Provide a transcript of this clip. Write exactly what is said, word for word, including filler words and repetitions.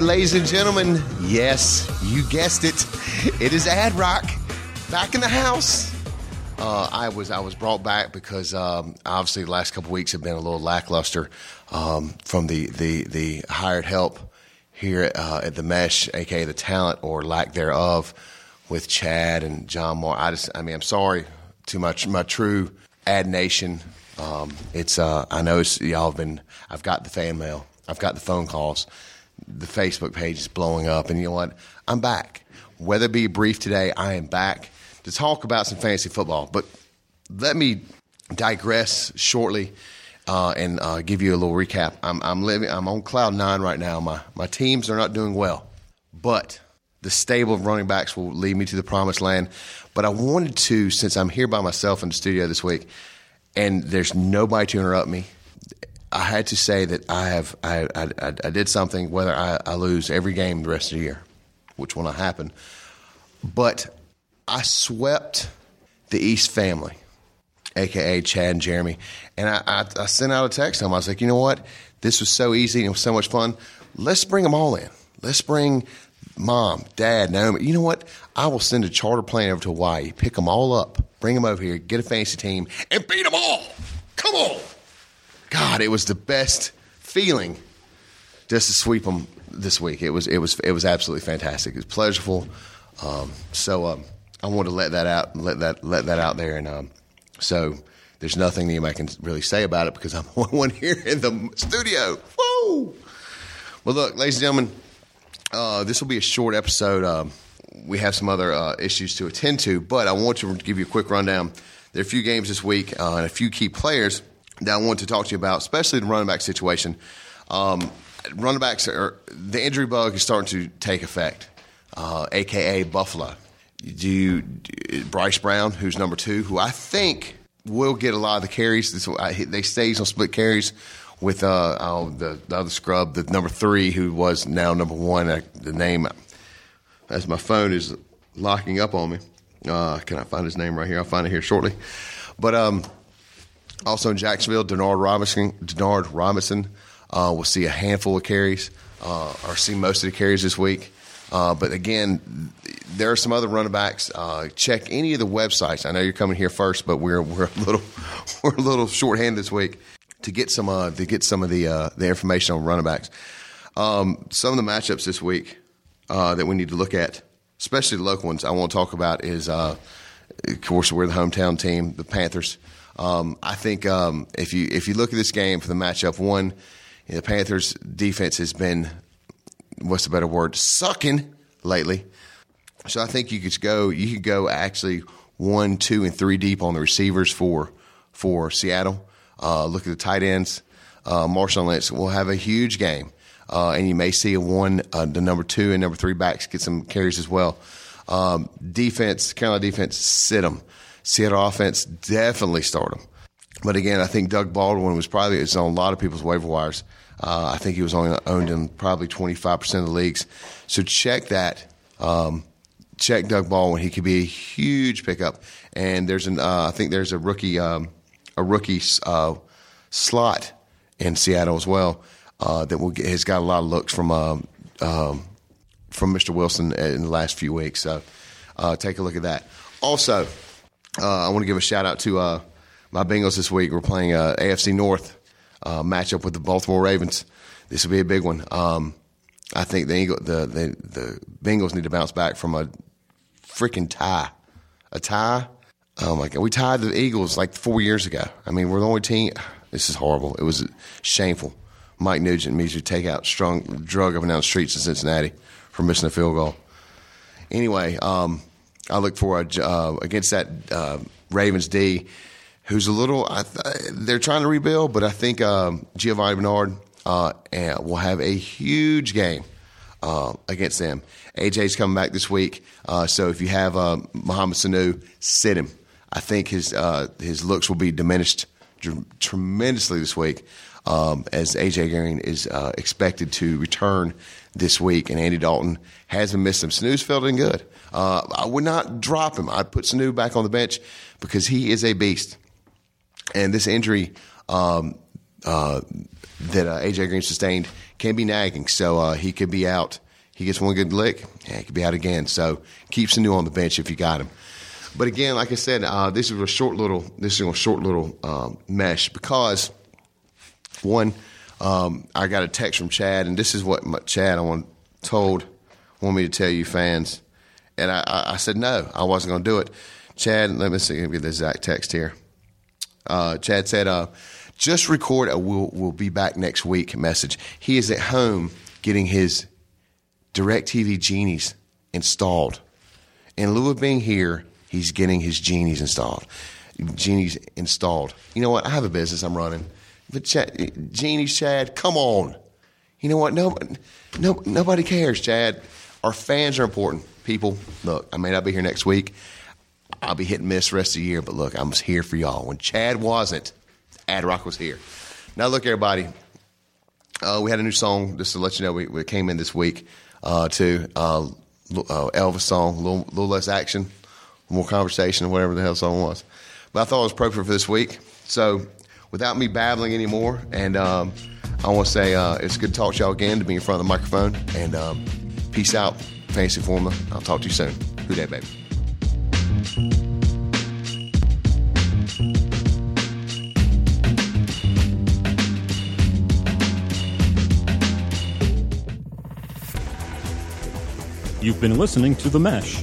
Ladies and gentlemen, yes, you guessed it. It is Ad Rock back in the house. Uh, I was I was brought back because um, obviously the last couple of weeks have been a little lackluster um, from the, the, the hired help here uh, at The Mesh, aka the talent or lack thereof, with Chad and John Moore. I just I mean I'm sorry to my my true Ad Nation. Um, it's uh, I know it's, y'all have been. I've got the fan mail. I've got the phone calls. The Facebook page is blowing up, and you know what? I'm back. Whether it be brief today, I am back to talk about some fantasy football. But let me digress shortly uh, and uh, give you a little recap. I'm, I'm living. I'm on cloud nine right now. My my teams are not doing well, but the stable of running backs will lead me to the promised land. But I wanted to, since I'm here by myself in the studio this week, and there's nobody to interrupt me. I had to say that I have I I, I did something, whether I, I lose every game the rest of the year, which will not happen. But I swept the East family, a k a. Chad and Jeremy, and I, I, I sent out a text to them. I was like, you know what? This was so easy and it was so much fun. Let's bring them all in. Let's bring Mom, Dad, Naomi. You know what? I will send a charter plane over to Hawaii, pick them all up, bring them over here, get a fantasy team, and beat them all. Come on. God, it was the best feeling just to sweep them this week. It was it was it was absolutely fantastic. It was pleasurable. Um, so um, I wanted to let that out, let that let that out there. And um, so there's nothing that I can really say about it because I'm the only one here in the studio. Woo! Well, look, ladies and gentlemen, uh, this will be a short episode. Um, we have some other uh, issues to attend to, but I want to give you a quick rundown. There are a few games this week uh, and a few key players that I want to talk to you about, especially the running back situation. Um, running backs are – the injury bug is starting to take effect, uh, a k a. Buffalo. Do you, Bryce Brown, who's number two, who I think will get a lot of the carries. This, I, they say he's going to split carries with uh, oh, the, the other scrub, the number three, who was now number one. I, the name – as my phone is locking up on me. Uh, can I find his name right here? I'll find it here shortly. But – um. Also in Jacksonville, Denard Robinson, Denard Robinson uh, will see a handful of carries uh, or see most of the carries this week. Uh, but, again, there are some other running backs. Uh, check any of the websites. I know you're coming here first, but we're we're a little we're a little shorthanded this week to get some uh, to get some of the uh, the information on running backs. Um, some of the matchups this week uh, that we need to look at, especially the local ones I want to talk about, is, uh, of course, we're the hometown team, the Panthers. Um, I think um, if you if you look at this game for the matchup, one, you know, the Panthers' defense has been, what's the better word, sucking lately. So I think you could go you could go actually one, two, and three deep on the receivers for for Seattle. Uh, look at the tight ends. Uh, Marshawn Lynch will have a huge game, uh, and you may see a one uh, the number two and number three backs get some carries as well. Um, defense, Carolina defense, sit them. Seattle offense, definitely start him. But again, I think Doug Baldwin was probably is on a lot of people's waiver wires. Uh, I think he was only owned in probably twenty-five percent of the leagues. So check that. Um, check Doug Baldwin. He could be a huge pickup. And there's an uh, I think there's a rookie um, a rookie uh, slot in Seattle as well uh, that will get, has got a lot of looks from um, um, from Mister Wilson in the last few weeks. So uh, take a look at that. Also. Uh, I want to give a shout-out to uh, my Bengals this week. We're playing uh, A F C North uh, matchup with the Baltimore Ravens. This will be a big one. Um, I think the, Eagle, the, the the Bengals need to bounce back from a freaking tie. A tie? Oh, my God. We tied the Eagles like four years ago. I mean, we're the only team. This is horrible. It was shameful. Mike Nugent means you take out strong drug up and down the streets in Cincinnati for missing a field goal. Anyway, um, I look forward uh, against that uh, Ravens D, who's a little I th- – they're trying to rebuild, but I think um, Giovanni Bernard uh, will have a huge game uh, against them. A J's coming back this week, uh, so if you have uh, Muhammad Sanu, sit him. I think his uh, his looks will be diminished dr- tremendously this week. Um, as A J Green is uh, expected to return this week, and Andy Dalton hasn't missed him. Sanu's feeling good. Uh, I would not drop him. I'd put Sanu back on the bench because he is a beast. And this injury um, uh, that uh, A J Green sustained can be nagging, so uh, he could be out. He gets one good lick, and he could be out again. So keep Sanu on the bench if you got him. But again, like I said, uh, this is a short little this is a short little um, mesh because. One, um, I got a text from Chad, and this is what my, Chad I want told want me to tell you fans, and I, I, I said no, I wasn't going to do it. Chad, let me see, let me get the exact text here. Uh, Chad said, uh, "Just record a we'll we'll be back next week" message. He is at home getting his DirecTV Genies installed. In lieu of being here, he's getting his Genies installed. Genies installed. You know what? I have a business I'm running. But Chad, Genie, Chad, come on. You know what? No, no, nobody cares, Chad. Our fans are important. People, look, I may not be here next week. I'll be hit and miss the rest of the year, but look, I'm here for y'all. When Chad wasn't, Ad Rock was here. Now, look, everybody, uh, we had a new song, just to let you know, we, we came in this week, uh, too. Uh, uh, Elvis song, a little, little less action, more conversation, whatever the hell song was. But I thought it was appropriate for this week. So, without me babbling anymore, and um, I want to say uh, it's good to talk to y'all again, to be in front of the microphone, and um, peace out, Fantasy Formula. I'll talk to you soon. Who dat, baby? You've been listening to The Mesh,